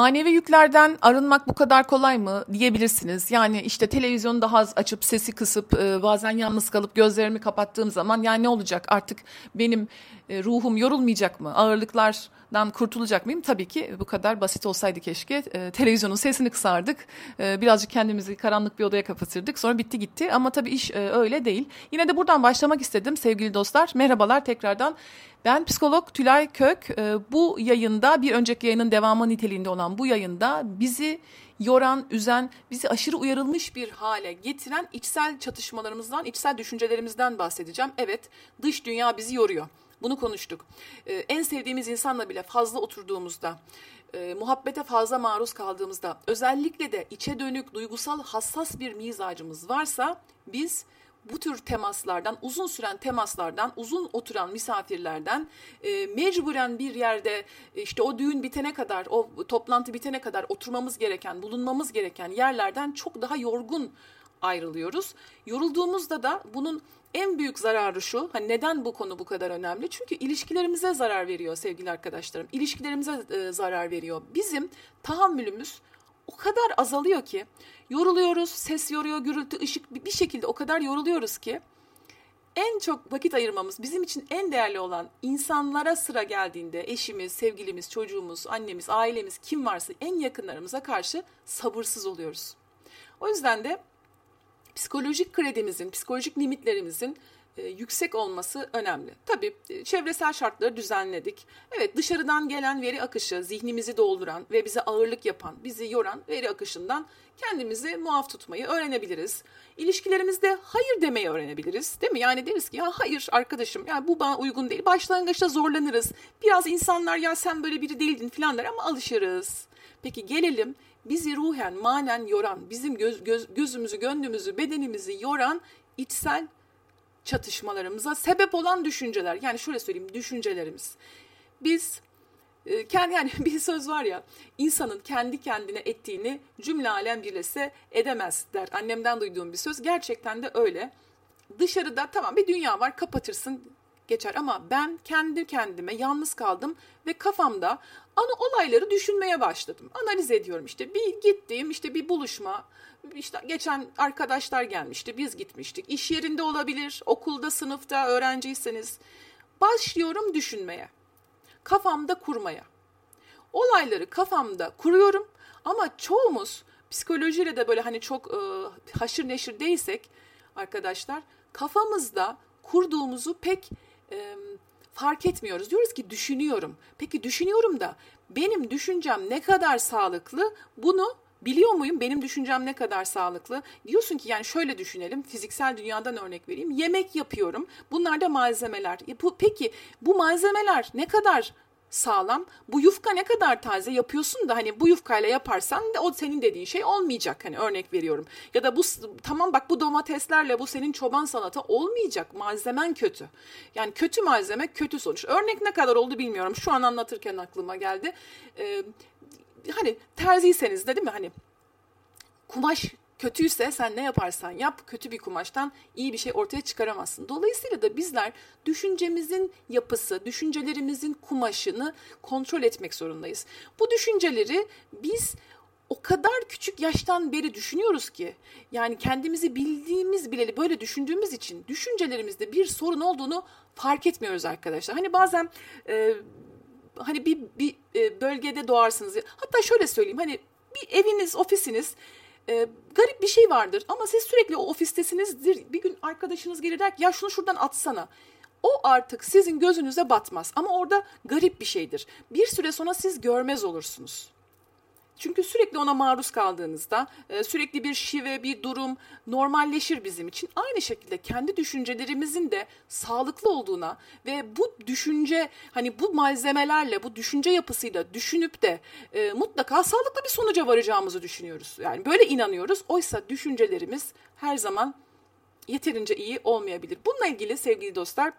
Manevi yüklerden arınmak bu kadar kolay mı diyebilirsiniz. Yani işte televizyonu daha az açıp sesi kısıp bazen yalnız kalıp gözlerimi kapattığım zaman yani ne olacak artık benim ruhum yorulmayacak mı? Ağırlıklardan kurtulacak mıyım? Tabii ki bu kadar basit olsaydı keşke. Televizyonun sesini kısardık. Birazcık kendimizi karanlık bir odaya kapatırdık. Sonra bitti gitti ama tabii iş öyle değil. Yine de buradan başlamak istedim sevgili dostlar. Merhabalar tekrardan. Ben psikolog Tülay Kök. Bu yayında bir önceki yayının devamı niteliğinde olan bu yayında bizi yoran, üzen, bizi aşırı uyarılmış bir hale getiren içsel çatışmalarımızdan, içsel düşüncelerimizden bahsedeceğim. Evet, dış dünya bizi yoruyor. Bunu konuştuk. En sevdiğimiz insanla bile fazla oturduğumuzda, muhabbete fazla maruz kaldığımızda, özellikle de içe dönük, duygusal, hassas bir mizacımız varsa biz bu tür temaslardan, uzun süren temaslardan, uzun oturan misafirlerden mecburen bir yerde işte o düğün bitene kadar, o toplantı bitene kadar oturmamız gereken, bulunmamız gereken yerlerden çok daha yorgun ayrılıyoruz. Yorulduğumuzda da bunun en büyük zararı şu, hani neden bu konu bu kadar önemli? Çünkü ilişkilerimize zarar veriyor sevgili arkadaşlarım. İlişkilerimize zarar veriyor. Bizim tahammülümüz o kadar azalıyor ki yoruluyoruz, ses yoruyor, gürültü, ışık bir şekilde o kadar yoruluyoruz ki en çok vakit ayırmamız bizim için en değerli olan insanlara sıra geldiğinde eşimiz, sevgilimiz, çocuğumuz, annemiz, ailemiz kim varsa en yakınlarımıza karşı sabırsız oluyoruz. O yüzden de psikolojik kredimizin, psikolojik limitlerimizin yüksek olması önemli. Tabii çevresel şartları düzenledik. Evet, dışarıdan gelen veri akışı, zihnimizi dolduran ve bize ağırlık yapan, bizi yoran veri akışından kendimizi muaf tutmayı öğrenebiliriz. İlişkilerimizde hayır demeyi öğrenebiliriz, değil mi? Yani deriz ki ya hayır arkadaşım, ya bu bana uygun değil. Başlangıçta zorlanırız. Biraz insanlar ya sen böyle biri değildin falan der ama alışırız. Peki gelelim bizi ruhen, manen yoran, bizim gözümüzü, gönlümüzü, bedenimizi yoran içsel çatışmalarımıza sebep olan düşünceler. Yani şöyle söyleyeyim, düşüncelerimiz. Yani bir söz var ya, insanın kendi kendine ettiğini cümle alem birlese edemez der. Annemden duyduğum bir söz. Gerçekten de öyle. Dışarıda tamam bir dünya var, kapatırsın geçer ama ben kendi kendime yalnız kaldım ve kafamda olayları düşünmeye başladım. Analiz ediyorum işte bir gittiğim işte bir buluşma, işte geçen arkadaşlar gelmişti, biz gitmiştik. İş yerinde olabilir, okulda, sınıfta, öğrenciyseniz başlıyorum düşünmeye. Kafamda kurmaya. Olayları kafamda kuruyorum ama çoğumuz psikolojiyle de böyle hani çok haşır neşir değilsek arkadaşlar kafamızda kurduğumuzu pek fark etmiyoruz. Diyoruz ki düşünüyorum. Peki düşünüyorum da benim düşüncem ne kadar sağlıklı? Bunu biliyor muyum? Benim düşüncem ne kadar sağlıklı? Diyorsun ki yani şöyle düşünelim. Fiziksel dünyadan örnek vereyim. Yemek yapıyorum. Bunlar da malzemeler. Peki bu malzemeler ne kadar sağlam? Bu yufka ne kadar taze? Yapıyorsun da hani bu yufkayla yaparsan da o senin dediğin şey olmayacak. Hani örnek veriyorum. Ya da bu tamam bak bu domateslerle bu senin çoban salata olmayacak. Malzemen kötü. Yani kötü malzeme kötü sonuç. Örnek ne kadar oldu bilmiyorum. Şu an anlatırken aklıma geldi. Hani terziyseniz de değil mi? Hani kumaş kötüyse sen ne yaparsan yap kötü bir kumaştan iyi bir şey ortaya çıkaramazsın. Dolayısıyla da bizler düşüncemizin yapısı, düşüncelerimizin kumaşını kontrol etmek zorundayız. Bu düşünceleri biz o kadar küçük yaştan beri düşünüyoruz ki yani kendimizi bildiğimiz bileli böyle düşündüğümüz için düşüncelerimizde bir sorun olduğunu fark etmiyoruz arkadaşlar. Hani bazen hani bir bölgede doğarsınız. Hatta şöyle söyleyeyim hani bir eviniz, ofisiniz garip bir şey vardır ama siz sürekli o ofistesinizdir. Bir gün arkadaşınız gelir der ki ya şunu şuradan atsana. O artık sizin gözünüze batmaz ama orada garip bir şeydir. Bir süre sonra siz görmez olursunuz. Çünkü sürekli ona maruz kaldığınızda sürekli bir şive, bir durum normalleşir bizim için. Aynı şekilde kendi düşüncelerimizin de sağlıklı olduğuna ve bu düşünce hani bu malzemelerle, bu düşünce yapısıyla düşünüp de mutlaka sağlıklı bir sonuca varacağımızı düşünüyoruz. Yani böyle inanıyoruz. Oysa düşüncelerimiz her zaman yeterince iyi olmayabilir. Bununla ilgili sevgili dostlar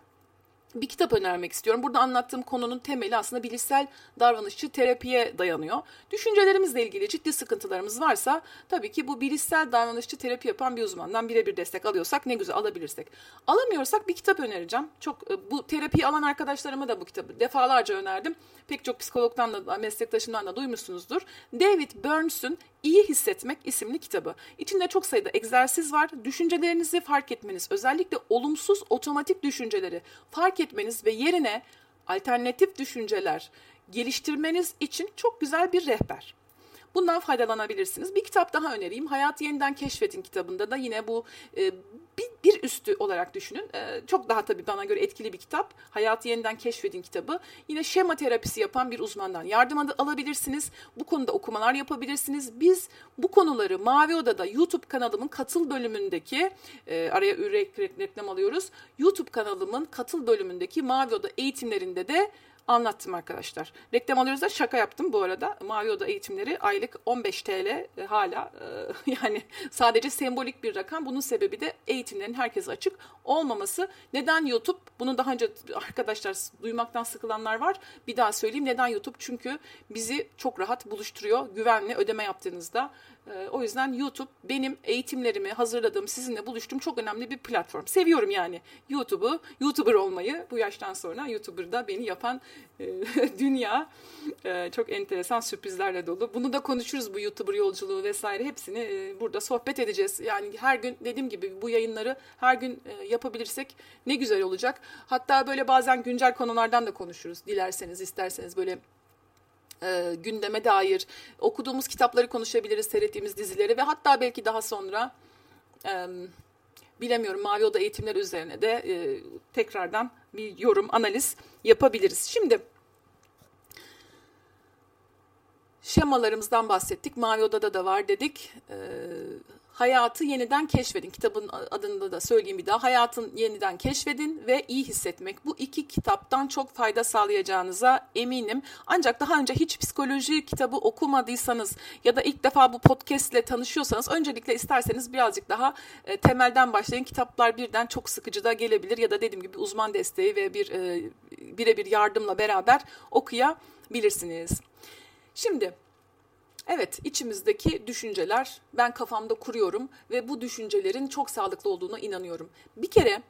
bir kitap önermek istiyorum. Burada anlattığım konunun temeli aslında bilişsel davranışçı terapiye dayanıyor. Düşüncelerimizle ilgili ciddi sıkıntılarımız varsa tabii ki bu bilişsel davranışçı terapi yapan bir uzmandan birebir destek alıyorsak ne güzel, alabilirsek. Alamıyorsak bir kitap önereceğim. Çok bu terapiyi alan arkadaşlarıma da bu kitabı defalarca önerdim. Pek çok psikologdan da meslektaşımdan da duymuşsunuzdur. David Burns'ün İyi Hissetmek isimli kitabı. İçinde çok sayıda egzersiz var. Düşüncelerinizi fark etmeniz, özellikle olumsuz otomatik düşünceleri fark etmeniz ve yerine alternatif düşünceler geliştirmeniz için çok güzel bir rehber. Bundan faydalanabilirsiniz. Bir kitap daha önereyim. Hayatı Yeniden Keşfedin kitabında da yine bu bir üstü olarak düşünün. Çok daha tabii bana göre etkili bir kitap. Hayatı Yeniden Keşfedin kitabı. Yine şema terapisi yapan bir uzmandan yardım alabilirsiniz. Bu konuda okumalar yapabilirsiniz. Biz bu konuları Mavi Oda'da YouTube kanalımın katıl bölümündeki, araya reklam alıyoruz. YouTube kanalımın katıl bölümündeki Mavi Oda eğitimlerinde de anlattım arkadaşlar. Reklam alıyoruz da şaka yaptım bu arada. Mavi Oda eğitimleri aylık 15 TL hala yani sadece sembolik bir rakam. Bunun sebebi de eğitimlerin herkese açık olmaması. Neden YouTube? Bunu daha önce arkadaşlar duymaktan sıkılanlar var. Bir daha söyleyeyim. Neden YouTube? Çünkü bizi çok rahat buluşturuyor. Güvenle ödeme yaptığınızda. O yüzden YouTube benim eğitimlerimi hazırladığım, sizinle buluştuğum çok önemli bir platform. Seviyorum yani YouTube'u, YouTuber olmayı. Bu yaştan sonra YouTuber'da beni yapan dünya çok enteresan sürprizlerle dolu. Bunu da konuşuruz, bu YouTuber yolculuğu vesaire, hepsini burada sohbet edeceğiz. Yani her gün dediğim gibi bu yayınları her gün yapabilirsek ne güzel olacak. Hatta böyle bazen güncel konulardan da konuşuruz. Dilerseniz, isterseniz böyle gündeme dair okuduğumuz kitapları konuşabiliriz, seyrettiğimiz dizileri ve hatta belki daha sonra bilemiyorum, Mavi Oda eğitimleri üzerine de tekrardan bir yorum, analiz yapabiliriz. Şimdi şemalarımızdan bahsettik. Mavi Oda'da da var dedik. Hayatı Yeniden Keşfedin. Kitabın adını da söyleyeyim bir daha. Hayatın Yeniden Keşfedin ve İyi Hissetmek. Bu iki kitaptan çok fayda sağlayacağınıza eminim. Ancak daha önce hiç psikoloji kitabı okumadıysanız ya da ilk defa bu podcast ile tanışıyorsanız öncelikle isterseniz birazcık daha temelden başlayın. Kitaplar birden çok sıkıcı da gelebilir ya da dediğim gibi uzman desteği ve bir birebir yardımla beraber okuyabilirsiniz. Şimdi evet, içimizdeki düşünceler ben kafamda kuruyorum ve bu düşüncelerin çok sağlıklı olduğuna inanıyorum. Bir kere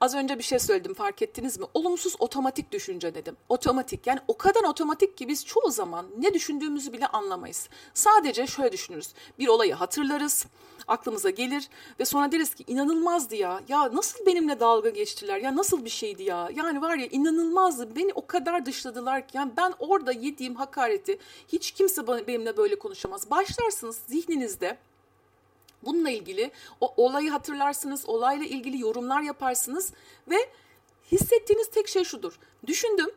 az önce bir şey söyledim, fark ettiniz mi? Olumsuz otomatik düşünce dedim. Otomatik, yani o kadar otomatik ki biz çoğu zaman ne düşündüğümüzü bile anlamayız. Sadece şöyle düşünürüz. Bir olayı hatırlarız, aklımıza gelir ve sonra deriz ki inanılmazdı ya. Ya nasıl benimle dalga geçtiler? Ya nasıl bir şeydi ya? Yani var ya, inanılmazdı. Beni o kadar dışladılar ki. Yani ben orada yediğim hakareti, hiç kimse benimle böyle konuşamaz. Başlarsınız zihninizde. Bununla ilgili o olayı hatırlarsınız, olayla ilgili yorumlar yaparsınız ve hissettiğiniz tek şey şudur. Düşündüm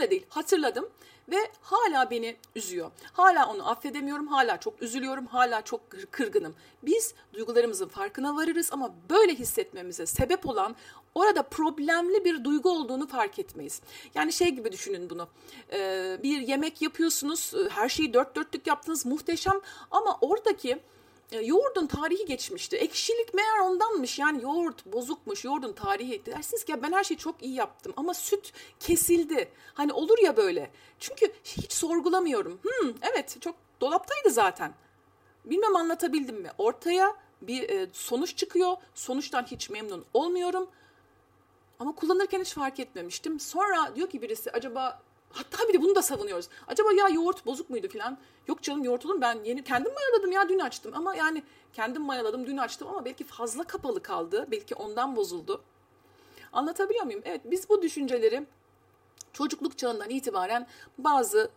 de değil, hatırladım ve hala beni üzüyor. Hala onu affedemiyorum, hala çok üzülüyorum, hala çok kırgınım. Biz duygularımızın farkına varırız ama böyle hissetmemize sebep olan orada problemli bir duygu olduğunu fark etmeyiz. Yani şey gibi düşünün bunu. Bir yemek yapıyorsunuz, her şeyi dört dörtlük yaptınız, muhteşem ama oradaki yoğurdun tarihi geçmişti. Ekşilik meğer ondanmış. Yani yoğurt bozukmuş. Yoğurdun tarihi. Dersiniz ki ben her şeyi çok iyi yaptım ama süt kesildi. Hani olur ya böyle. Çünkü hiç sorgulamıyorum. Evet, çok dolaptaydı zaten. Bilmem anlatabildim mi? Ortaya bir sonuç çıkıyor. Sonuçtan hiç memnun olmuyorum. Ama kullanırken hiç fark etmemiştim. Sonra diyor ki birisi, acaba, hatta bir de bunu da savunuyoruz. Acaba ya yoğurt bozuk muydu filan? Yok canım, yoğurt olur mu? Ben yeni kendim mayaladım ya, dün açtım. Ama yani kendim mayaladım, dün açtım ama belki fazla kapalı kaldı. Belki ondan bozuldu. Anlatabiliyor muyum? Evet, biz bu düşünceleri çocukluk çağından itibaren bazı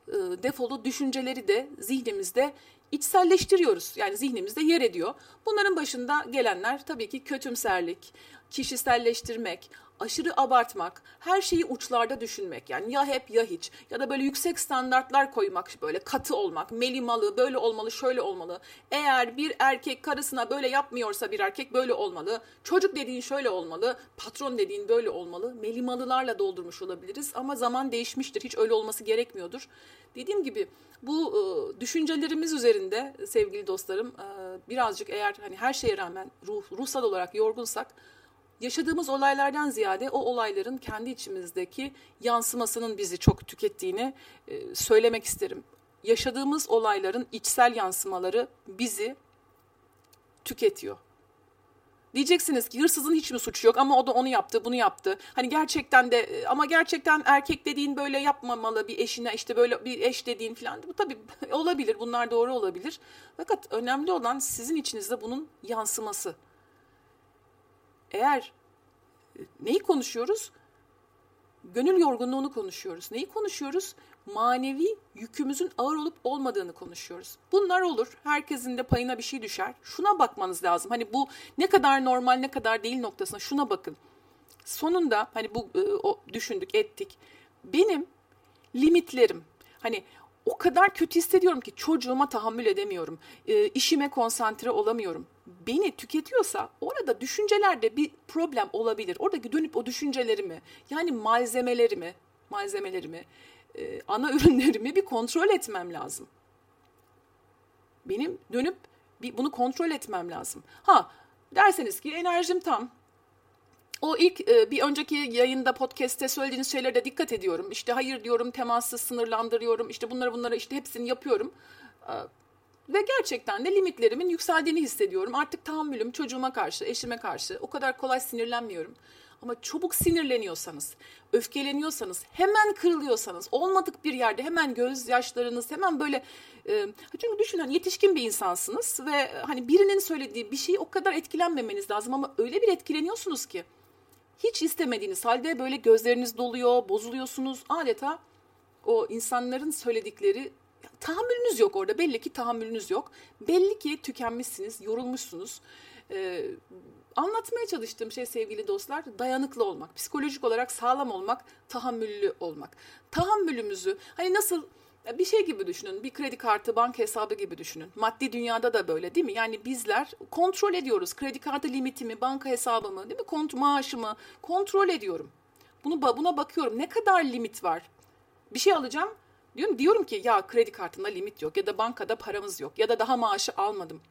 defolu düşünceleri de zihnimizde içselleştiriyoruz. Yani zihnimizde yer ediyor. Bunların başında gelenler tabii ki kötümserlik, kişiselleştirmek, aşırı abartmak, her şeyi uçlarda düşünmek, yani ya hep ya hiç, ya da böyle yüksek standartlar koymak, böyle katı olmak, melimalı, böyle olmalı, şöyle olmalı. Eğer bir erkek karısına böyle yapmıyorsa bir erkek böyle olmalı, çocuk dediğin şöyle olmalı, patron dediğin böyle olmalı. Melimalılarla doldurmuş olabiliriz ama zaman değişmiştir, hiç öyle olması gerekmiyordur. Dediğim gibi bu düşüncelerimiz üzerinde sevgili dostlarım birazcık, eğer hani her şeye rağmen ruhsal olarak yorgunsak, yaşadığımız olaylardan ziyade o olayların kendi içimizdeki yansımasının bizi çok tükettiğini söylemek isterim. Yaşadığımız olayların içsel yansımaları bizi tüketiyor. Diyeceksiniz ki hırsızın hiç mi suçu yok ama o da onu yaptı, bunu yaptı. Hani gerçekten de ama gerçekten erkek dediğin böyle yapmamalı bir eşine, işte böyle bir eş dediğin falan. Bu tabii olabilir, bunlar doğru olabilir. Fakat önemli olan sizin içinizde bunun yansıması. Eğer neyi konuşuyoruz? Gönül yorgunluğunu konuşuyoruz. Neyi konuşuyoruz? Manevi yükümüzün ağır olup olmadığını konuşuyoruz. Bunlar olur. Herkesin de payına bir şey düşer. Şuna bakmanız lazım. Hani bu ne kadar normal, ne kadar değil noktasına şuna bakın. Sonunda hani bu düşündük, ettik. Benim limitlerim. Hani o kadar kötü hissediyorum ki çocuğuma tahammül edemiyorum. İşime konsantre olamıyorum. Beni tüketiyorsa orada düşüncelerde bir problem olabilir. Oradaki dönüp o düşüncelerimi, yani malzemelerimi, ana ürünlerimi bir kontrol etmem lazım. Benim dönüp bunu kontrol etmem lazım. Ha derseniz ki enerjim tam. O ilk bir önceki yayında, podcast'te söylediğiniz şeylere de dikkat ediyorum. İşte hayır diyorum, temassız sınırlandırıyorum. İşte bunları işte hepsini yapıyorum. Ve gerçekten de limitlerimin yükseldiğini hissediyorum. Artık tahammülüm çocuğuma karşı, eşime karşı. O kadar kolay sinirlenmiyorum. Ama çabuk sinirleniyorsanız, öfkeleniyorsanız, hemen kırılıyorsanız, olmadık bir yerde hemen gözyaşlarınız, hemen böyle... Çünkü düşünün, yetişkin bir insansınız ve hani birinin söylediği bir şeyi o kadar etkilenmemeniz lazım ama öyle bir etkileniyorsunuz ki hiç istemediğiniz halde böyle gözleriniz doluyor, bozuluyorsunuz. Adeta o insanların söyledikleri... Tahammülünüz yok orada. Belli ki tahammülünüz yok. Belli ki tükenmişsiniz, yorulmuşsunuz. Anlatmaya çalıştığım şey sevgili dostlar, dayanıklı olmak, psikolojik olarak sağlam olmak, tahammüllü olmak. Tahammülümüzü hani nasıl bir şey gibi düşünün, bir kredi kartı, banka hesabı gibi düşünün. Maddi dünyada da böyle değil mi? Yani bizler kontrol ediyoruz. Kredi kartı limitimi, banka hesabımı, değil mi? Maaşımı kontrol ediyorum. Buna bakıyorum. Ne kadar limit var? Bir şey alacağım. Diyorum ki ya kredi kartında limit yok ya da bankada paramız yok ya da daha maaşı almadım.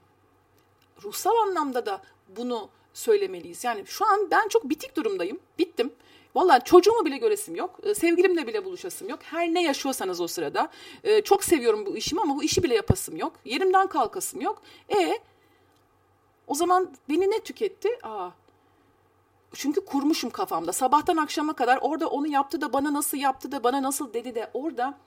Ruhsal anlamda da bunu söylemeliyiz. Yani şu an ben çok bitik durumdayım, bittim. Vallahi çocuğumu bile göresim yok, sevgilimle bile buluşasım yok. Her ne yaşıyorsanız o sırada çok seviyorum bu işimi ama bu işi bile yapasım yok. Yerimden kalkasım yok. O zaman beni ne tüketti? Çünkü kurmuşum kafamda sabahtan akşama kadar orada onu yaptı da bana nasıl yaptı da bana nasıl dedi de orada...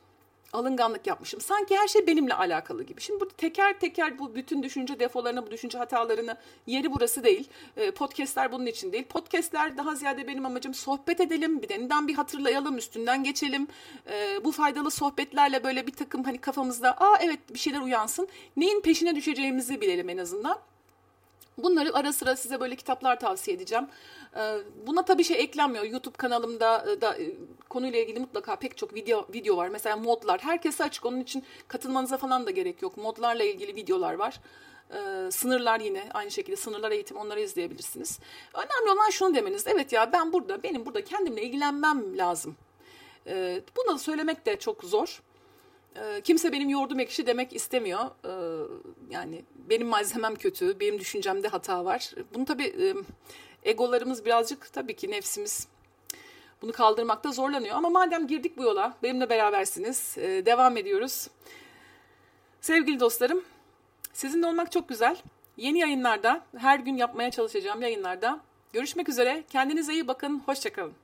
Alınganlık yapmışım. Sanki her şey benimle alakalı gibi. Şimdi bu teker teker bu bütün düşünce defolarını, bu düşünce hatalarını, yeri burası değil. Podcastler bunun için değil. Podcastler daha ziyade benim amacım sohbet edelim. Bir yeniden bir hatırlayalım, üstünden geçelim. Bu faydalı sohbetlerle böyle bir takım hani kafamızda evet bir şeyler uyansın. Neyin peşine düşeceğimizi bilelim en azından. Bunları ara sıra size böyle kitaplar tavsiye edeceğim. Buna tabii şey eklenmiyor. YouTube kanalımda da konuyla ilgili mutlaka pek çok video var. Mesela modlar. Herkese açık. Onun için katılmanıza falan da gerek yok. Modlarla ilgili videolar var. Sınırlar yine aynı şekilde. Sınırlar eğitimi, onları izleyebilirsiniz. Önemli olan şunu demeniz. Evet ya benim burada kendimle ilgilenmem lazım. Bunu söylemek de çok zor. Kimse benim yoğurdum ekşi demek istemiyor. Yani benim malzemem kötü, benim düşüncemde hata var. Bunu tabii egolarımız birazcık, tabii ki nefsimiz bunu kaldırmakta zorlanıyor. Ama madem girdik bu yola, benimle berabersiniz, devam ediyoruz. Sevgili dostlarım, sizinle olmak çok güzel. Yeni yayınlarda, her gün yapmaya çalışacağım yayınlarda görüşmek üzere. Kendinize iyi bakın, hoşça kalın.